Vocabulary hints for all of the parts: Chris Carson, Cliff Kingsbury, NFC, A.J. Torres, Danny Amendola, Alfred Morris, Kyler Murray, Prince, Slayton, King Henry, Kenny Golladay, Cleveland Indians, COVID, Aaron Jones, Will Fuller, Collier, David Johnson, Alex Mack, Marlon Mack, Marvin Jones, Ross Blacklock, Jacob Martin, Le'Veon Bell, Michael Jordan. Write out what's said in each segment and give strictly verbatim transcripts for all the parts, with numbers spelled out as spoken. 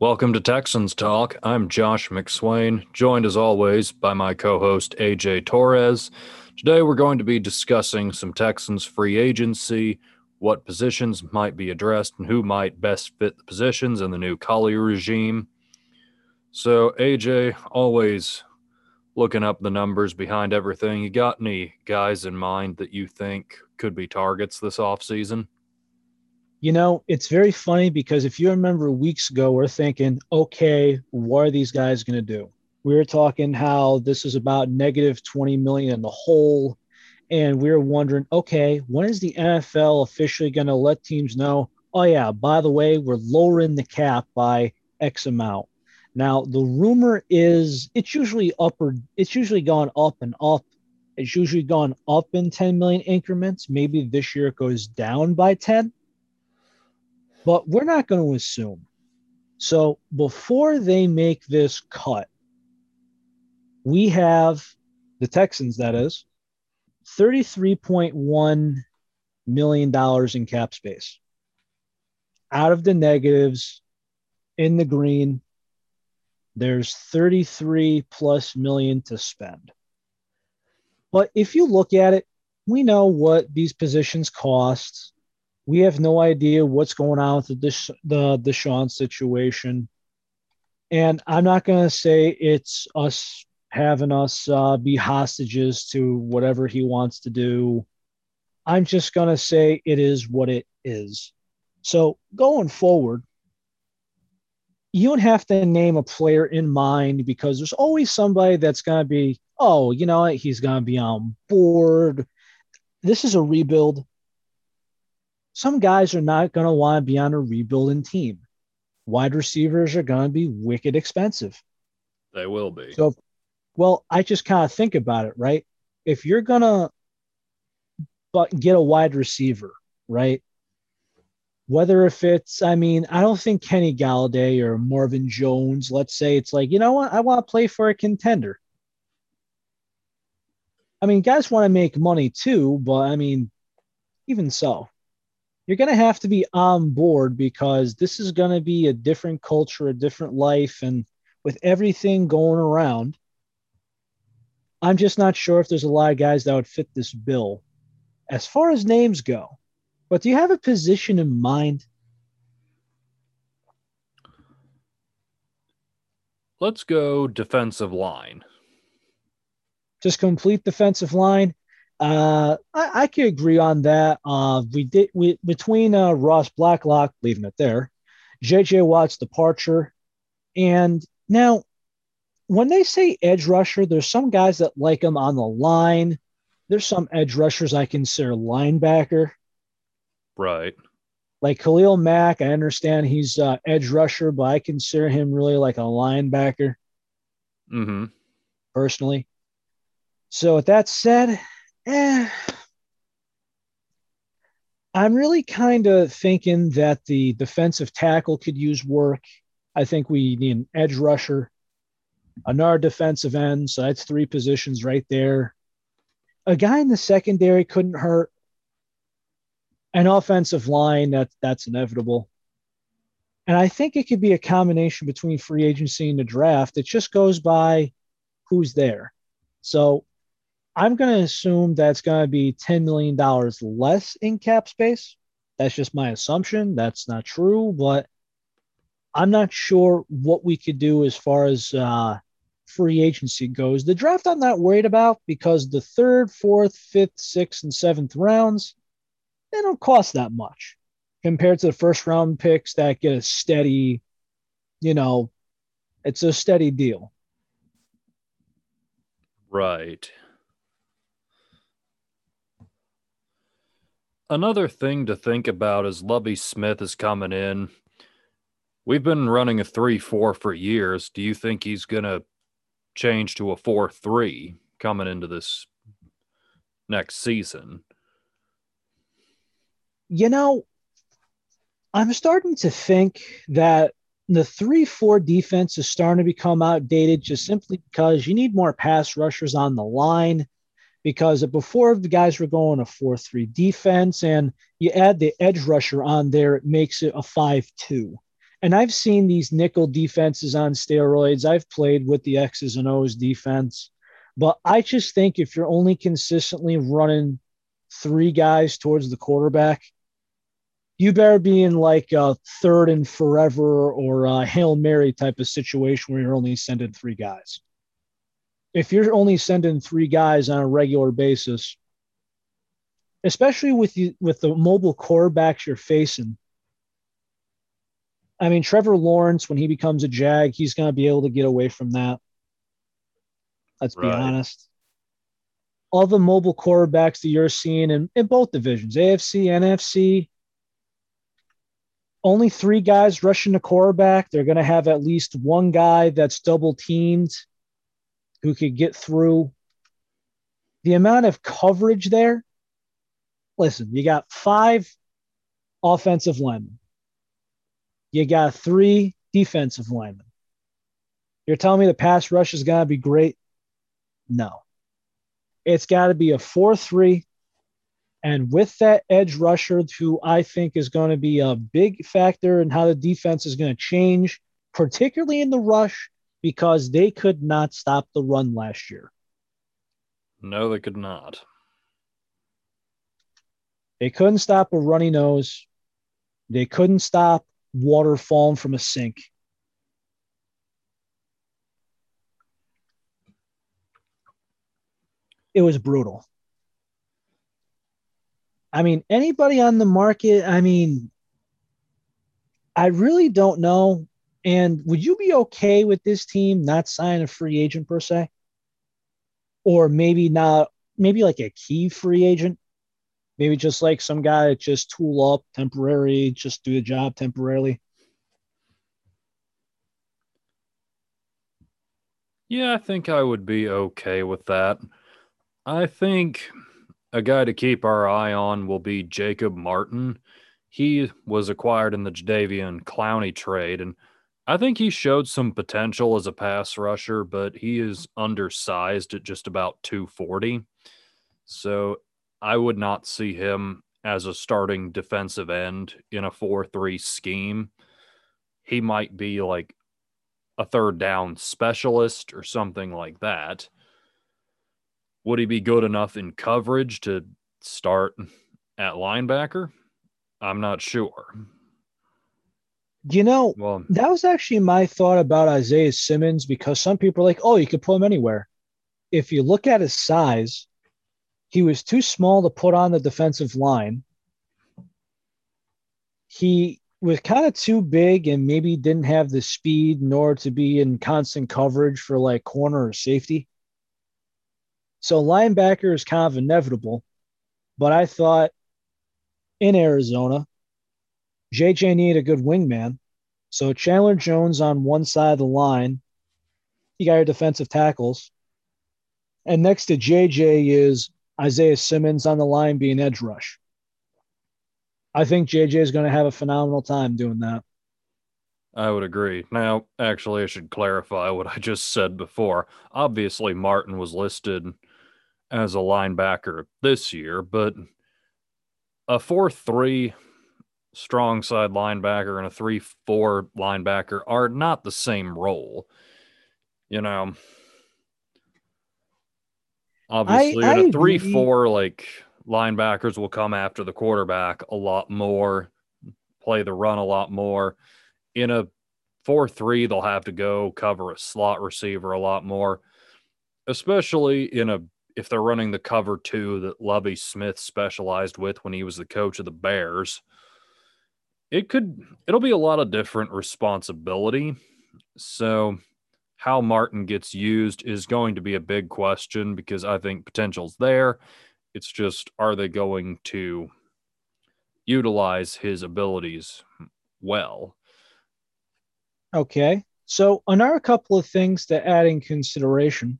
Welcome to Texans Talk. I'm Josh McSwain, joined as always by my co-host A J. Torres. Today we're going to be discussing some Texans free agency, what positions might be addressed, and who might best fit the positions in the new Collier regime. So A J, always looking up the numbers behind everything. You got any guys in mind that you think could be targets this offseason? You know, it's very funny because if you remember weeks ago, we're thinking, okay, what are these guys going to do? We were talking how this is about negative twenty million in the hole. And we were wondering, okay, when is the N F L officially going to let teams know, oh yeah, by the way, we're lowering the cap by X amount. Now the rumor is it's usually up or it's usually gone up and up. It's usually gone up in ten million increments. Maybe this year it goes down by ten. But we're not going to assume. So before they make this cut, we have the Texans, that is, thirty-three point one million dollars in cap space. Out of the negatives, in the green, there's thirty-three plus million to spend. But if you look at it, we know what these positions cost. We have no idea what's going on with the the Deshaun situation. And I'm not going to say it's us having us uh, be hostages to whatever he wants to do. I'm just going to say it is what it is. So going forward, you don't have to name a player in mind because there's always somebody that's going to be, oh, you know, he's going to be on board. This is a rebuild. Some guys are not going to want to be on a rebuilding team. Wide receivers are going to be wicked expensive. They will be. So, well, I just kind of think about it, right? If you're going to get a wide receiver, right? Whether if it's, I mean, I don't think Kenny Golladay or Marvin Jones, let's say it's like, you know what? I want to play for a contender. I mean, guys want to make money too, but I mean, even so. You're going to have to be on board because this is going to be a different culture, a different life. And with everything going around, I'm just not sure if there's a lot of guys that would fit this bill as far as names go. But do you have a position in mind? Let's go defensive line. Just complete defensive line. Uh, I, I could agree on that. Uh, we did we, between uh, Ross Blacklock, leaving it there, J J Watt's departure. And now when they say edge rusher, there's some guys that like him on the line. There's some edge rushers I consider linebacker. Right. Like Khalil Mack, I understand he's uh edge rusher, but I consider him really like a linebacker. Mm-hmm. Personally. So with that said, Eh, I'm really kind of thinking that the defensive tackle could use work. I think we need an edge rusher, another defensive end. So that's three positions right there. A guy in the secondary couldn't hurt. An offensive line, that, that's inevitable. And I think it could be a combination between free agency and the draft. It just goes by who's there. So I'm going to assume that's going to be ten million dollars less in cap space. That's just my assumption. That's not true, but I'm not sure what we could do as far as uh, free agency goes. The draft I'm not worried about because the third, fourth, fifth, sixth, and seventh rounds, they don't cost that much compared to the first round picks that get a steady, you know, it's a steady deal. Right. Another thing to think about is Lovie Smith is coming in. We've been running a three four for years. Do you think he's going to change to a four three coming into this next season? You know, I'm starting to think that the three four defense is starting to become outdated just simply because you need more pass rushers on the line. Because before the guys were going a four three defense and you add the edge rusher on there, it makes it a five two. And I've seen these nickel defenses on steroids. I've played with the X's and O's defense. But I just think if you're only consistently running three guys towards the quarterback, you better be in like a third and forever or a Hail Mary type of situation where you're only sending three guys. If you're only sending three guys on a regular basis, especially with you, with the mobile quarterbacks you're facing, I mean, Trevor Lawrence, when he becomes a Jag, he's going to be able to get away from that. Let's right. be honest. All the mobile quarterbacks that you're seeing in, in both divisions, A F C, N F C, only three guys rushing the quarterback. They're going to have at least one guy that's double teamed who could get through. The amount of coverage there, listen, you got five offensive linemen. You got three defensive linemen. You're telling me the pass rush is going to be great? No. It's got to be a four three. And with that edge rusher, who I think is going to be a big factor in how the defense is going to change, particularly in the rush, because they could not stop the run last year. No, they could not. They couldn't stop a runny nose. They couldn't stop water falling from a sink. It was brutal. I mean, anybody on the market, I mean, I really don't know. And would you be okay with this team not signing a free agent per se? Or maybe not, maybe like a key free agent? Maybe just like some guy that just tool up temporary, just do the job temporarily? Yeah, I think I would be okay with that. I think a guy to keep our eye on will be Jacob Martin. He was acquired in the Jadeveon Clowney trade, and I think he showed some potential as a pass rusher, but he is undersized at just about two forty. So I would not see him as a starting defensive end in a four three scheme. He might be like a third down specialist or something like that. Would he be good enough in coverage to start at linebacker? I'm not sure. You know, well, that was actually my thought about Isaiah Simmons, because some people are like, oh, you could put him anywhere. If you look at his size, he was too small to put on the defensive line. He was kind of too big and maybe didn't have the speed nor to be in constant coverage for like corner or safety. So linebacker is kind of inevitable, but I thought in Arizona, J J needed a good wingman. So Chandler Jones on one side of the line, you got your defensive tackles. And next to J J is Isaiah Simmons on the line being edge rush. I think J J is going to have a phenomenal time doing that. I would agree. Now, actually, I should clarify what I just said before. Obviously, Martin was listed as a linebacker this year, but a four three strong side linebacker and a three four linebacker are not the same role. You know, obviously, I, I in a three four, like, linebackers will come after the quarterback a lot more, play the run a lot more. In a four three, they'll have to go cover a slot receiver a lot more, especially in a if they're running the cover two that Lovie Smith specialized with when he was the coach of the Bears. It could it'll be a lot of different responsibility. So how Martin gets used is going to be a big question, because I think potential's there. It's just, are they going to utilize his abilities well? Okay, so another couple of things to add in consideration.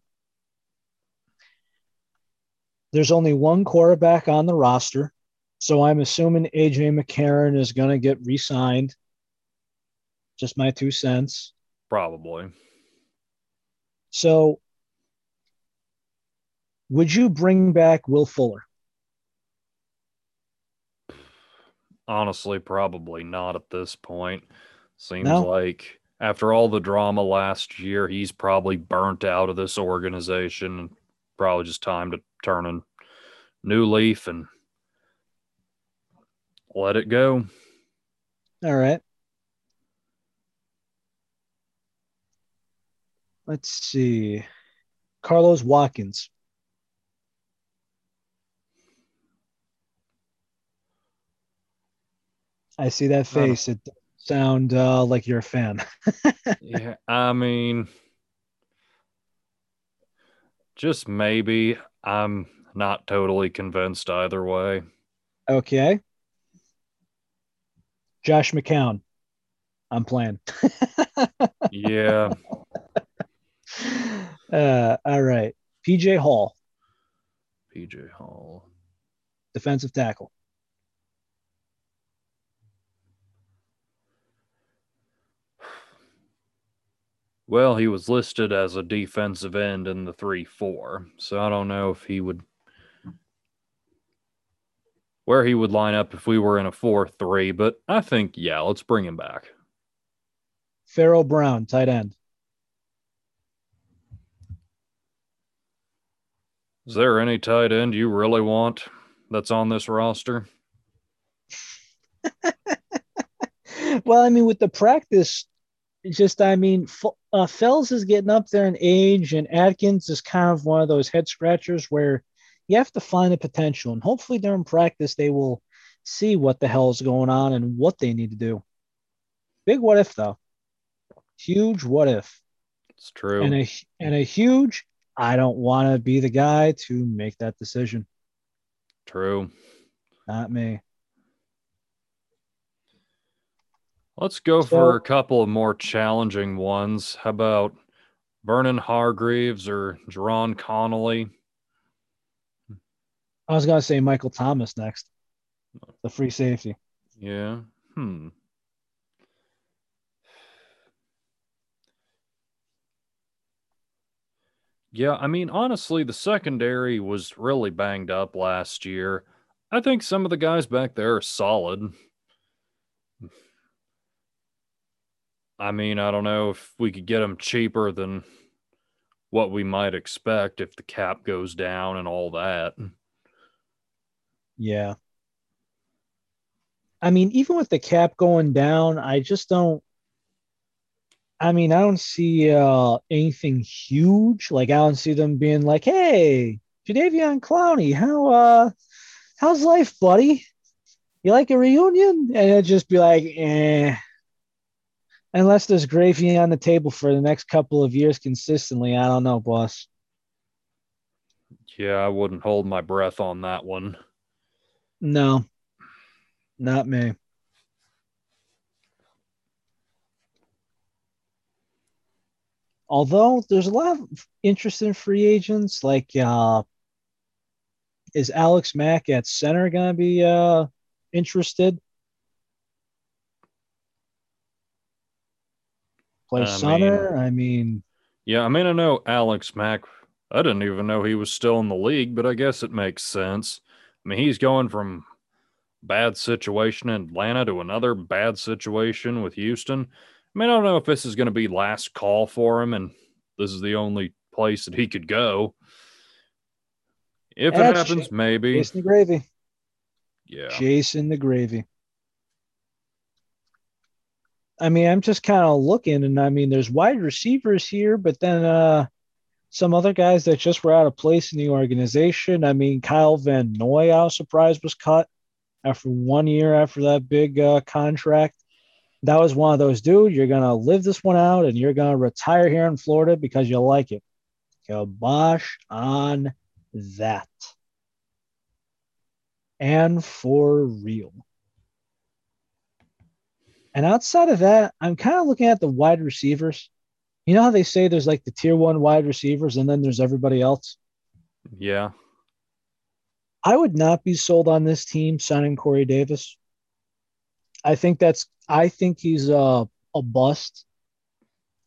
There's only one quarterback on the roster, so I'm assuming A J. McCarron is going to get re-signed. Just my two cents. Probably. So would you bring back Will Fuller? Honestly, probably not at this point. Seems no. like after all the drama last year, he's probably burnt out of this organization. Probably just time to turn a new leaf and let it go. All right. Let's see. Carlos Watkins. I see that face. It doesn't sound uh, like you're a fan. Yeah, I mean, just maybe. I'm not totally convinced either way. Okay. Josh McCown. I'm playing. Yeah. Uh, all right. P J Hall. P J Hall. Defensive tackle. Well, he was listed as a defensive end in the three four, so I don't know if he would – where he would line up if we were in a four three, but I think, yeah, let's bring him back. Pharaoh Brown, tight end. Is there any tight end you really want that's on this roster? Well, I mean, with the practice – It's just, I mean, uh, Fells is getting up there in age, and Atkins is kind of one of those head scratchers where you have to find the potential. And hopefully during practice, they will see what the hell is going on and what they need to do. Big what if, though. Huge what if. It's true. And a, and a huge, I don't want to be the guy to make that decision. True. Not me. Let's go so, for a couple of more challenging ones. How about Vernon Hargreaves or Jeron Connolly? I was going to say Michael Thomas next, the free safety. Yeah. Hmm. Yeah, I mean, honestly, the secondary was really banged up last year. I think some of the guys back there are solid. I mean, I don't know if we could get them cheaper than what we might expect if the cap goes down and all that. Yeah. I mean, even with the cap going down, I just don't, I mean, I don't see uh, anything huge. Like, I don't see them being like, hey, Jadeveon Clowney, how, uh, how's life, buddy? You like a reunion? And it'd just be like, eh. Unless there's gravy on the table for the next couple of years consistently, I don't know, boss. Yeah, I wouldn't hold my breath on that one. No, not me. Although there's a lot of interest in free agents. Like, uh, is Alex Mack at center going to be uh, interested? Play center. I mean, yeah, I mean, I know Alex Mack. I didn't even know he was still in the league, but I guess it makes sense. I mean, he's going from bad situation in Atlanta to another bad situation with Houston. I mean, I don't know if this is going to be last call for him, and this is the only place that he could go. If it happens, maybe. Jason the Gravy. Yeah. Jason the Gravy. I mean, I'm just kind of looking, and I mean, there's wide receivers here, but then uh, some other guys that just were out of place in the organization. I mean, Kyle Van Noy, I was surprised, was cut after one year after that big uh, contract. That was one of those, dude, you're going to live this one out, and you're going to retire here in Florida because you like it. Kibosh on that. And for real. And outside of that, I'm kind of looking at the wide receivers. You know how they say there's like the tier one wide receivers and then there's everybody else? Yeah. I would not be sold on this team signing Corey Davis. I think that's, I think he's a, a bust.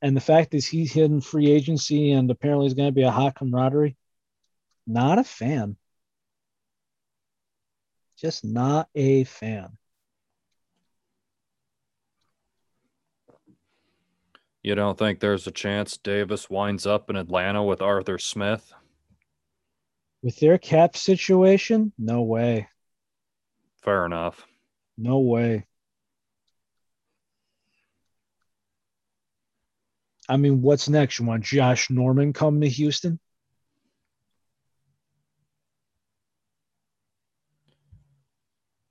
And the fact is he's hidden free agency and apparently is going to be a hot camaraderie. Not a fan. Just not a fan. You don't think there's a chance Davis winds up in Atlanta with Arthur Smith? With their cap situation? No way. Fair enough. No way. I mean, what's next? You want Josh Norman come to Houston?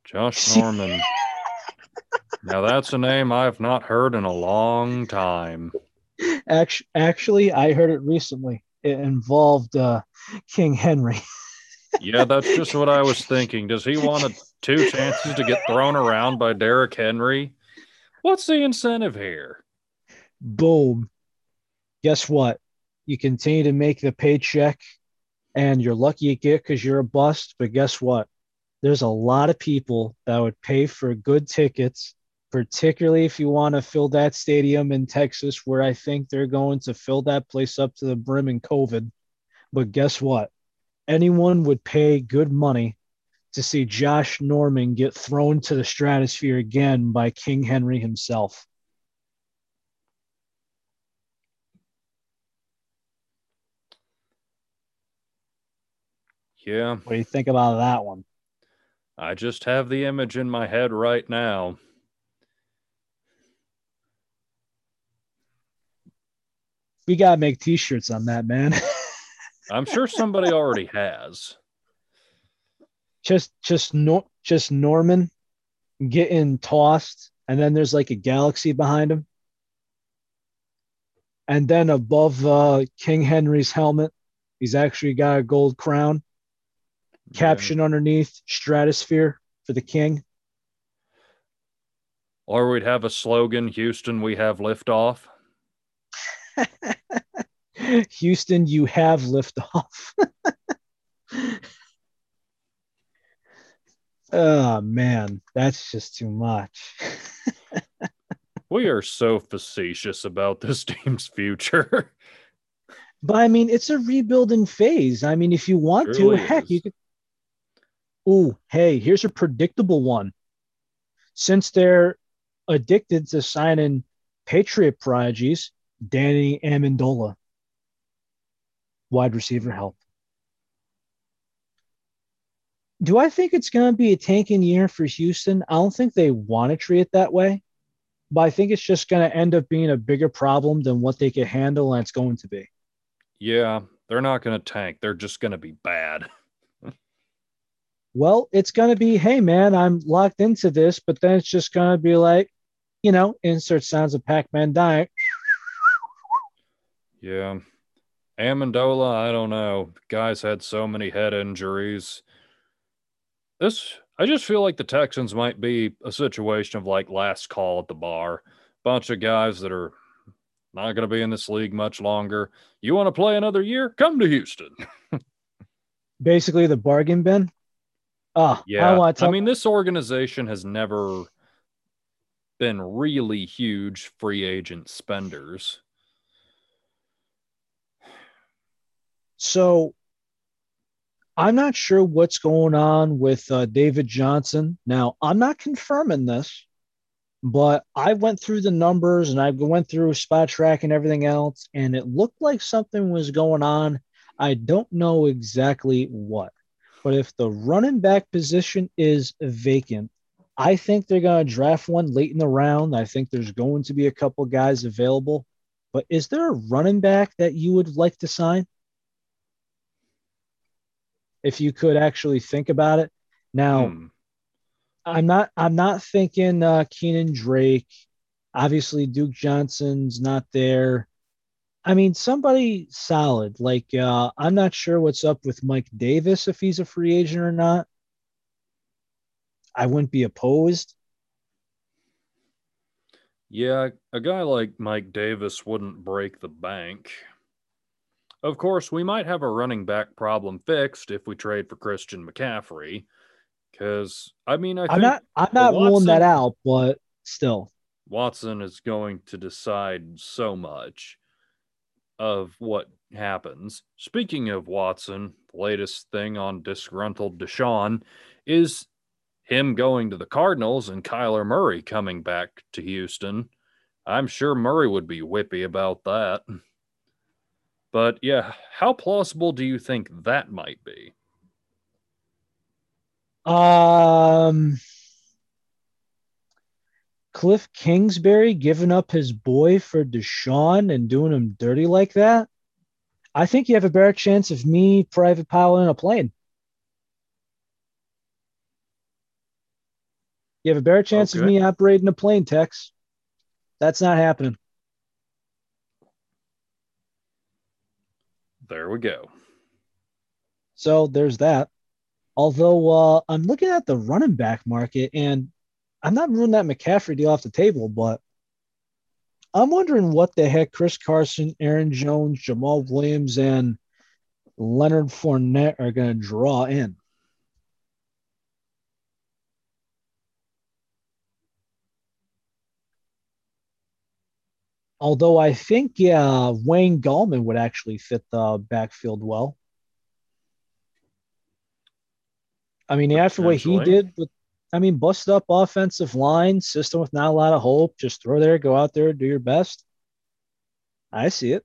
Josh Norman. Now, that's a name I've not heard in a long time. Actually, actually I heard it recently. It involved uh, King Henry. Yeah, that's just what I was thinking. Does he want a, two chances to get thrown around by Derrick Henry? What's the incentive here? Boom. Guess what? You continue to make the paycheck, and you're lucky you get because you're a bust, but guess what? There's a lot of people that would pay for good tickets, particularly if you want to fill that stadium in Texas, where I think they're going to fill that place up to the brim in COVID. But guess what? Anyone would pay good money to see Josh Norman get thrown to the stratosphere again by King Henry himself. Yeah. What do you think about that one? I just have the image in my head right now. We got to make T-shirts on that, man. I'm sure somebody already has. Just just, no, just Norman getting tossed, and then there's like a galaxy behind him. And then above uh, King Henry's helmet, he's actually got a gold crown. Caption yeah. underneath, stratosphere for the king. Or we'd have a slogan, Houston, we have liftoff. Houston, you have liftoff. Oh, man, that's just too much. We are so facetious about this team's future. But, I mean, it's a rebuilding phase. I mean, if you want it really to, heck, is. you could. Ooh, hey, here's a predictable one. Since they're addicted to signing Patriot prodigies, Danny Amendola, wide receiver help. Do I think it's going to be a tanking year for Houston? I don't think they want to treat it that way, but I think it's just going to end up being a bigger problem than what they can handle, and it's going to be. Yeah, they're not going to tank. They're just going to be bad. Well, it's going to be, hey, man, I'm locked into this, but then it's just going to be like, you know, insert sounds of Pac-Man dying. Yeah. Amendola, I don't know. Guys had so many head injuries. This, I just feel like the Texans might be a situation of like last call at the bar. Bunch of guys that are not going to be in this league much longer. You want to play another year? Come to Houston. Basically the bargain bin. Oh, yeah. I, want to talk- I mean, this organization has never been really huge free agent spenders. So I'm not sure what's going on with uh, David Johnson. Now, I'm not confirming this, but I went through the numbers and I went through Spot Track and everything else, and it looked like something was going on. I don't know exactly what. But if the running back position is vacant, I think they're going to draft one late in the round. I think there's going to be a couple guys available. But is there a running back that you would like to sign? If you could actually think about it. Now, hmm. I'm not I'm not thinking uh, Keenan Drake. Obviously, Duke Johnson's not there. I mean, somebody solid. Like, uh, I'm not sure what's up with Mike Davis, if he's a free agent or not. I wouldn't be opposed. Yeah, a guy like Mike Davis wouldn't break the bank. Of course, we might have a running back problem fixed if we trade for Christian McCaffrey. Because, I mean, I I'm think... Not, I'm not Watson, ruling that out, but still. Watson is going to decide so much of what happens. Speaking of Watson, the latest thing on disgruntled Deshaun is him going to the Cardinals and Kyler Murray coming back to Houston. I'm sure Murray would be whippy about that. But, yeah, how plausible do you think that might be? Um, Cliff Kingsbury giving up his boy for Deshaun and doing him dirty like that? I think you have a better chance of me private piloting a plane. You have a better chance okay. of me operating a plane, Tex. That's not happening. There we go. So there's that. Although uh, I'm looking at the running back market, and I'm not ruling that McCaffrey deal off the table, but I'm wondering what the heck Chris Carson, Aaron Jones, Jamal Williams, and Leonard Fournette are going to draw in. Although I think, yeah, Wayne Gallman would actually fit the backfield well. I mean, after what he did, with, I mean, busted up offensive line, system with not a lot of hope, just throw there, go out there, do your best. I see it.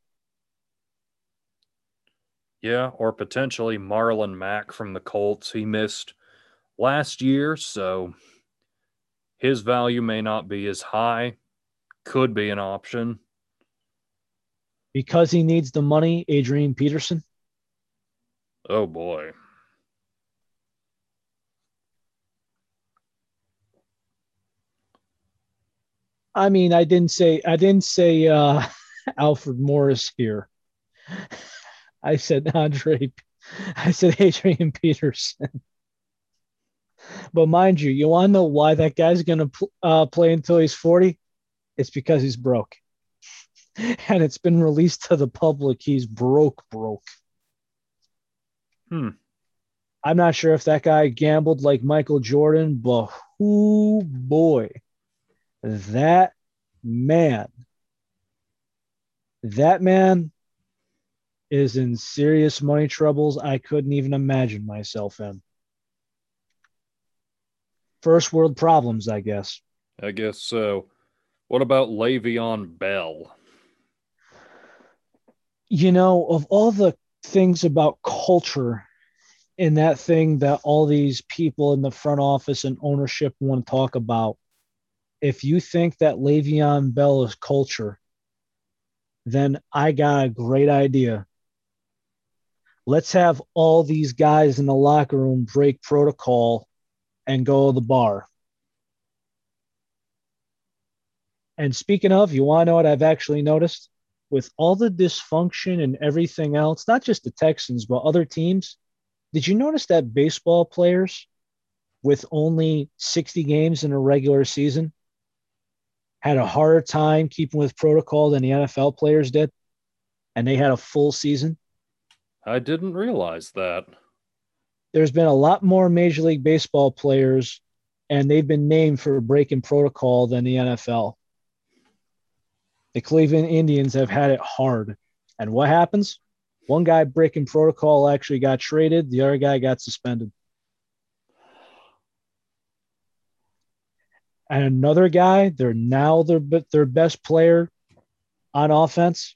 Yeah, or potentially Marlon Mack from the Colts. He missed last year, so his value may not be as high. Could be an option. Because he needs the money, Adrian Peterson. Oh, boy. I mean, I didn't say I didn't say uh, Alfred Morris here. I said Andre. I said Adrian Peterson. But mind you, you want to know why that guy's going to pl- uh, play until he's forty? It's because he's broke. And it's been released to the public. He's broke, broke. Hmm. I'm not sure if that guy gambled like Michael Jordan, but whoo boy, that man, that man is in serious money troubles I couldn't even imagine myself in. First world problems, I guess. I guess so. What about Le'Veon Bell? You know, of all the things about culture and that thing that all these people in the front office and ownership want to talk about, if you think that Le'Veon Bell is culture, then I got a great idea. Let's have all these guys in the locker room break protocol and go to the bar. And speaking of, you want to know what I've actually noticed? With all the dysfunction and everything else, not just the Texans, but other teams, did you notice that baseball players with only sixty games in a regular season had a harder time keeping with protocol than the N F L players did? And they had a full season? I didn't realize that. There's been a lot more Major League Baseball players, and they've been named for breaking protocol than the N F L. The Cleveland Indians have had it hard. And what happens? One guy breaking protocol actually got traded. The other guy got suspended. And another guy, they're now their, their best player on offense.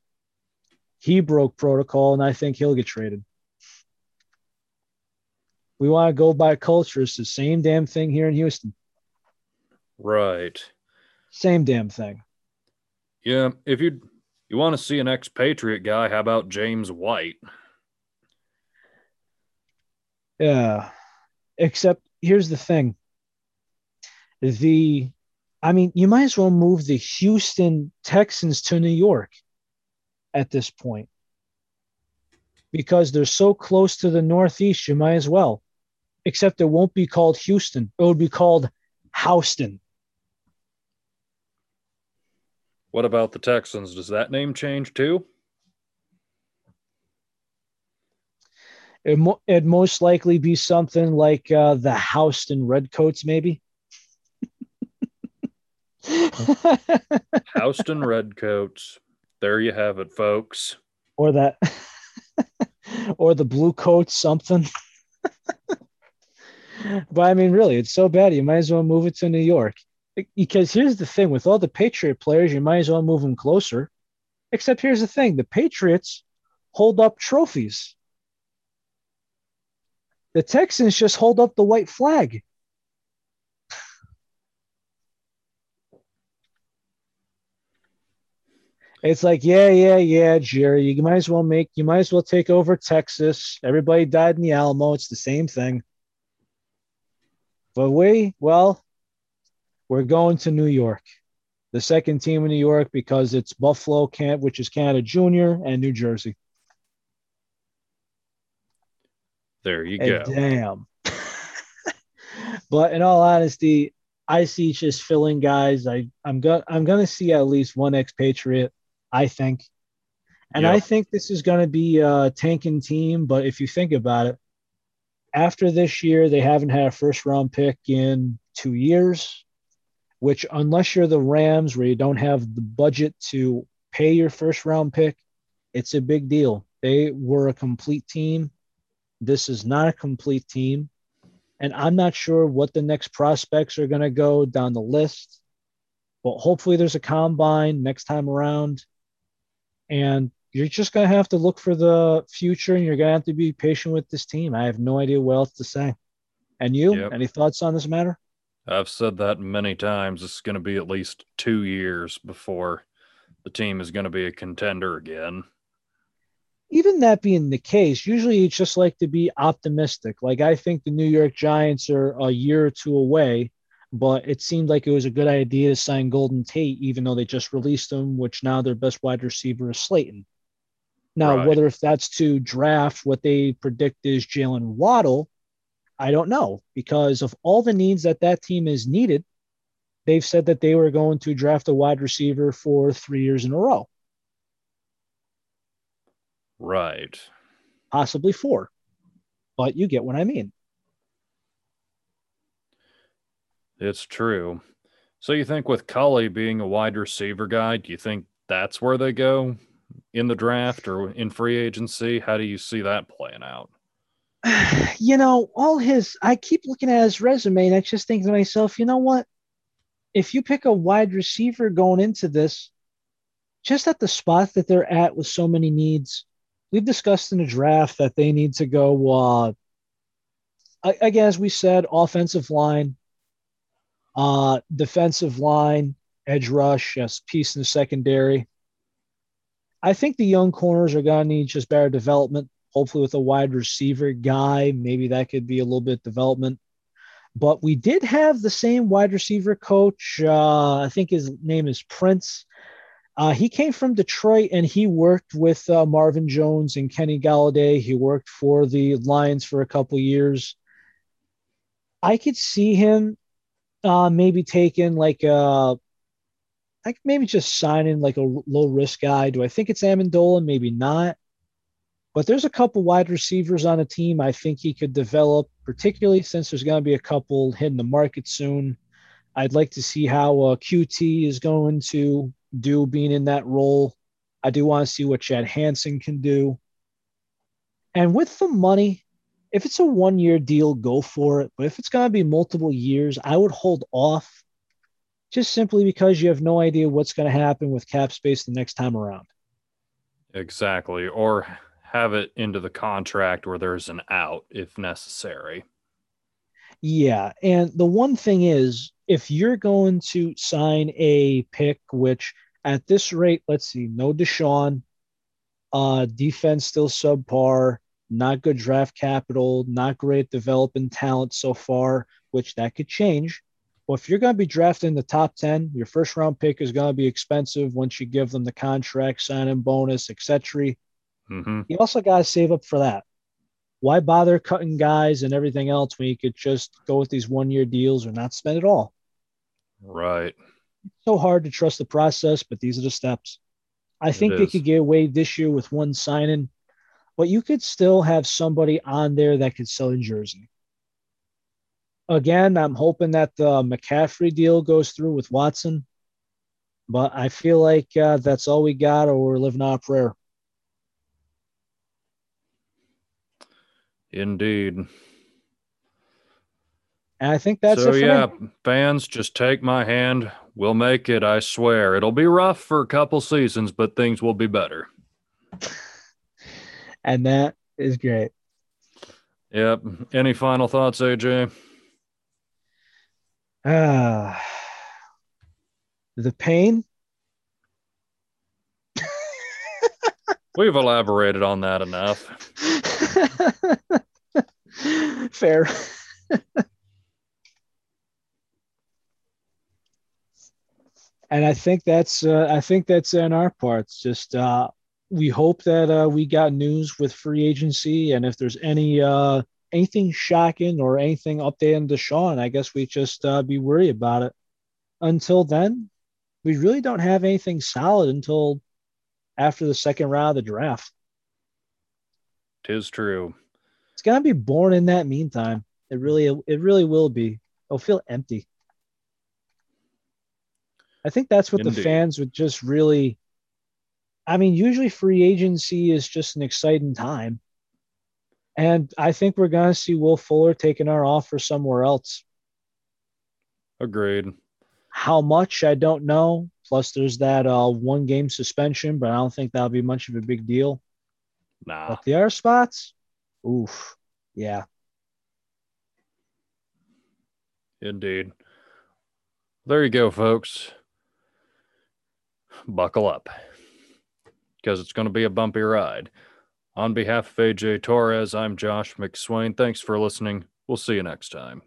He broke protocol, and I think he'll get traded. We want to go by culture. It's the same damn thing here in Houston. Right. Same damn thing. Yeah, if you you want to see an expatriate guy, how about James White? Yeah, except here's the thing. The, I mean, you might as well move the Houston Texans to New York at this point because they're so close to the Northeast, you might as well. Except it won't be called Houston. It would be called Houston. What about the Texans? Does that name change too? It mo- it'd most likely be something like uh, the Houston Redcoats, maybe. Houston Redcoats. There you have it, folks. Or that, or the Blue Coats, something. But I mean, really, it's so bad. You might as well move it to New York. because here's the thing with all the Patriot players, you might as well move them closer. Except here's the thing, the Patriots hold up trophies. The Texans just hold up the white flag. It's like, yeah, yeah, yeah, Jerry, you might as well make, you might as well take over Texas. Everybody died in the Alamo. It's the same thing. But we, well, we're going to New York, the second team in New York, because it's Buffalo, Camp, which is Canada Junior, and New Jersey. There you and go. Damn. But in all honesty, I see just filling guys. I, I'm going I'm going to see at least one expatriate, I think. And yep. I think this is going to be a tanking team. But if you think about it, after this year, they haven't had a first-round pick in two years, which unless you're the Rams where you don't have the budget to pay your first-round pick, it's a big deal. They were a complete team. This is not a complete team. And I'm not sure what the next prospects are going to go down the list. But hopefully there's a combine next time around. And you're just going to have to look for the future, and you're going to have to be patient with this team. I have no idea what else to say. And you, yep. Any thoughts on this matter? I've said that many times. It's going to be at least two years before the team is going to be a contender again. Even that being the case, usually you just like to be optimistic. Like I think the New York Giants are a year or two away, but it seemed like it was a good idea to sign Golden Tate, even though they just released him, which now their best wide receiver is Slayton. Now, right. Whether if that's to draft what they predict is Jalen Waddle, I don't know, because of all the needs that that team is needed, they've said that they were going to draft a wide receiver for three years in a row. Right. Possibly four, but you get what I mean. It's true. So you think with Cully being a wide receiver guy, do you think that's where they go in the draft or in free agency? How do you see that playing out? You know, all his, I keep looking at his resume and I just think to myself, you know what? If you pick a wide receiver going into this, just at the spot that they're at with so many needs, we've discussed in the draft that they need to go, uh, I, I guess we said offensive line, uh, defensive line, edge rush, yes, piece in the secondary. I think the young corners are going to need just better development, hopefully with a wide receiver guy. Maybe that could be a little bit of development. But we did have the same wide receiver coach. Uh, I think his name is Prince. Uh, he came from Detroit, and he worked with uh, Marvin Jones and Kenny Golladay. He worked for the Lions for a couple years. I could see him uh, maybe taking like a – I could maybe just signing like a low-risk guy. Do I think it's Amendola? Maybe not. But there's a couple wide receivers on a team I think he could develop, particularly since there's going to be a couple hitting the market soon. I'd like to see how uh, Q T is going to – do being in that role. I do want to see what Chad Hansen can do. And with the money, if it's a one-year deal, go for it. But if it's going to be multiple years, I would hold off just simply because you have no idea what's going to happen with cap space the next time around. Exactly. Or have it into the contract where there's an out if necessary. Yeah. And the one thing is, if you're going to sign a pick, which at this rate, let's see, no Deshaun, uh, defense still subpar, not good draft capital, not great developing talent so far, which that could change. Well, if you're going to be drafting the top ten, your first round pick is going to be expensive once you give them the contract, signing bonus, et cetera. Mm-hmm. You also got to save up for that. Why bother cutting guys and everything else when you could just go with these one-year deals or not spend at all? Right. It's so hard to trust the process, but these are the steps. I think they could get away this year with one signing, but you could still have somebody on there that could sell a jersey. Again, I'm hoping that the McCaffrey deal goes through with Watson, but I feel like uh, that's all we got, or we're living on a prayer. Indeed. And I think that's so, it for yeah, me. Fans, just take my hand. We'll make it, I swear. It'll be rough for a couple seasons, but things will be better. And that is great. Yep. Any final thoughts, A J? Uh, the pain. We've elaborated on that enough. Fair. And I think that's uh, I think that's in our parts. Just uh, we hope that uh, we got news with free agency, and if there's any uh, anything shocking or anything updating Deshaun, I guess we just uh, be worried about it. Until then, we really don't have anything solid until after the second round of the draft. Tis true. It's gonna be boring in that meantime. It really, it really will be. It'll feel empty. I think that's what Indeed. The fans would just really – I mean, usually free agency is just an exciting time. And I think we're going to see Will Fuller taking our offer somewhere else. Agreed. How much, I don't know. Plus, there's that uh, one-game suspension, but I don't think that'll be much of a big deal. Nah. But the other spots, oof, yeah. Indeed. There you go, folks. Buckle up, because it's going to be a bumpy ride. On behalf of A J Torres, I'm Josh McSwain. Thanks for listening. We'll see you next time.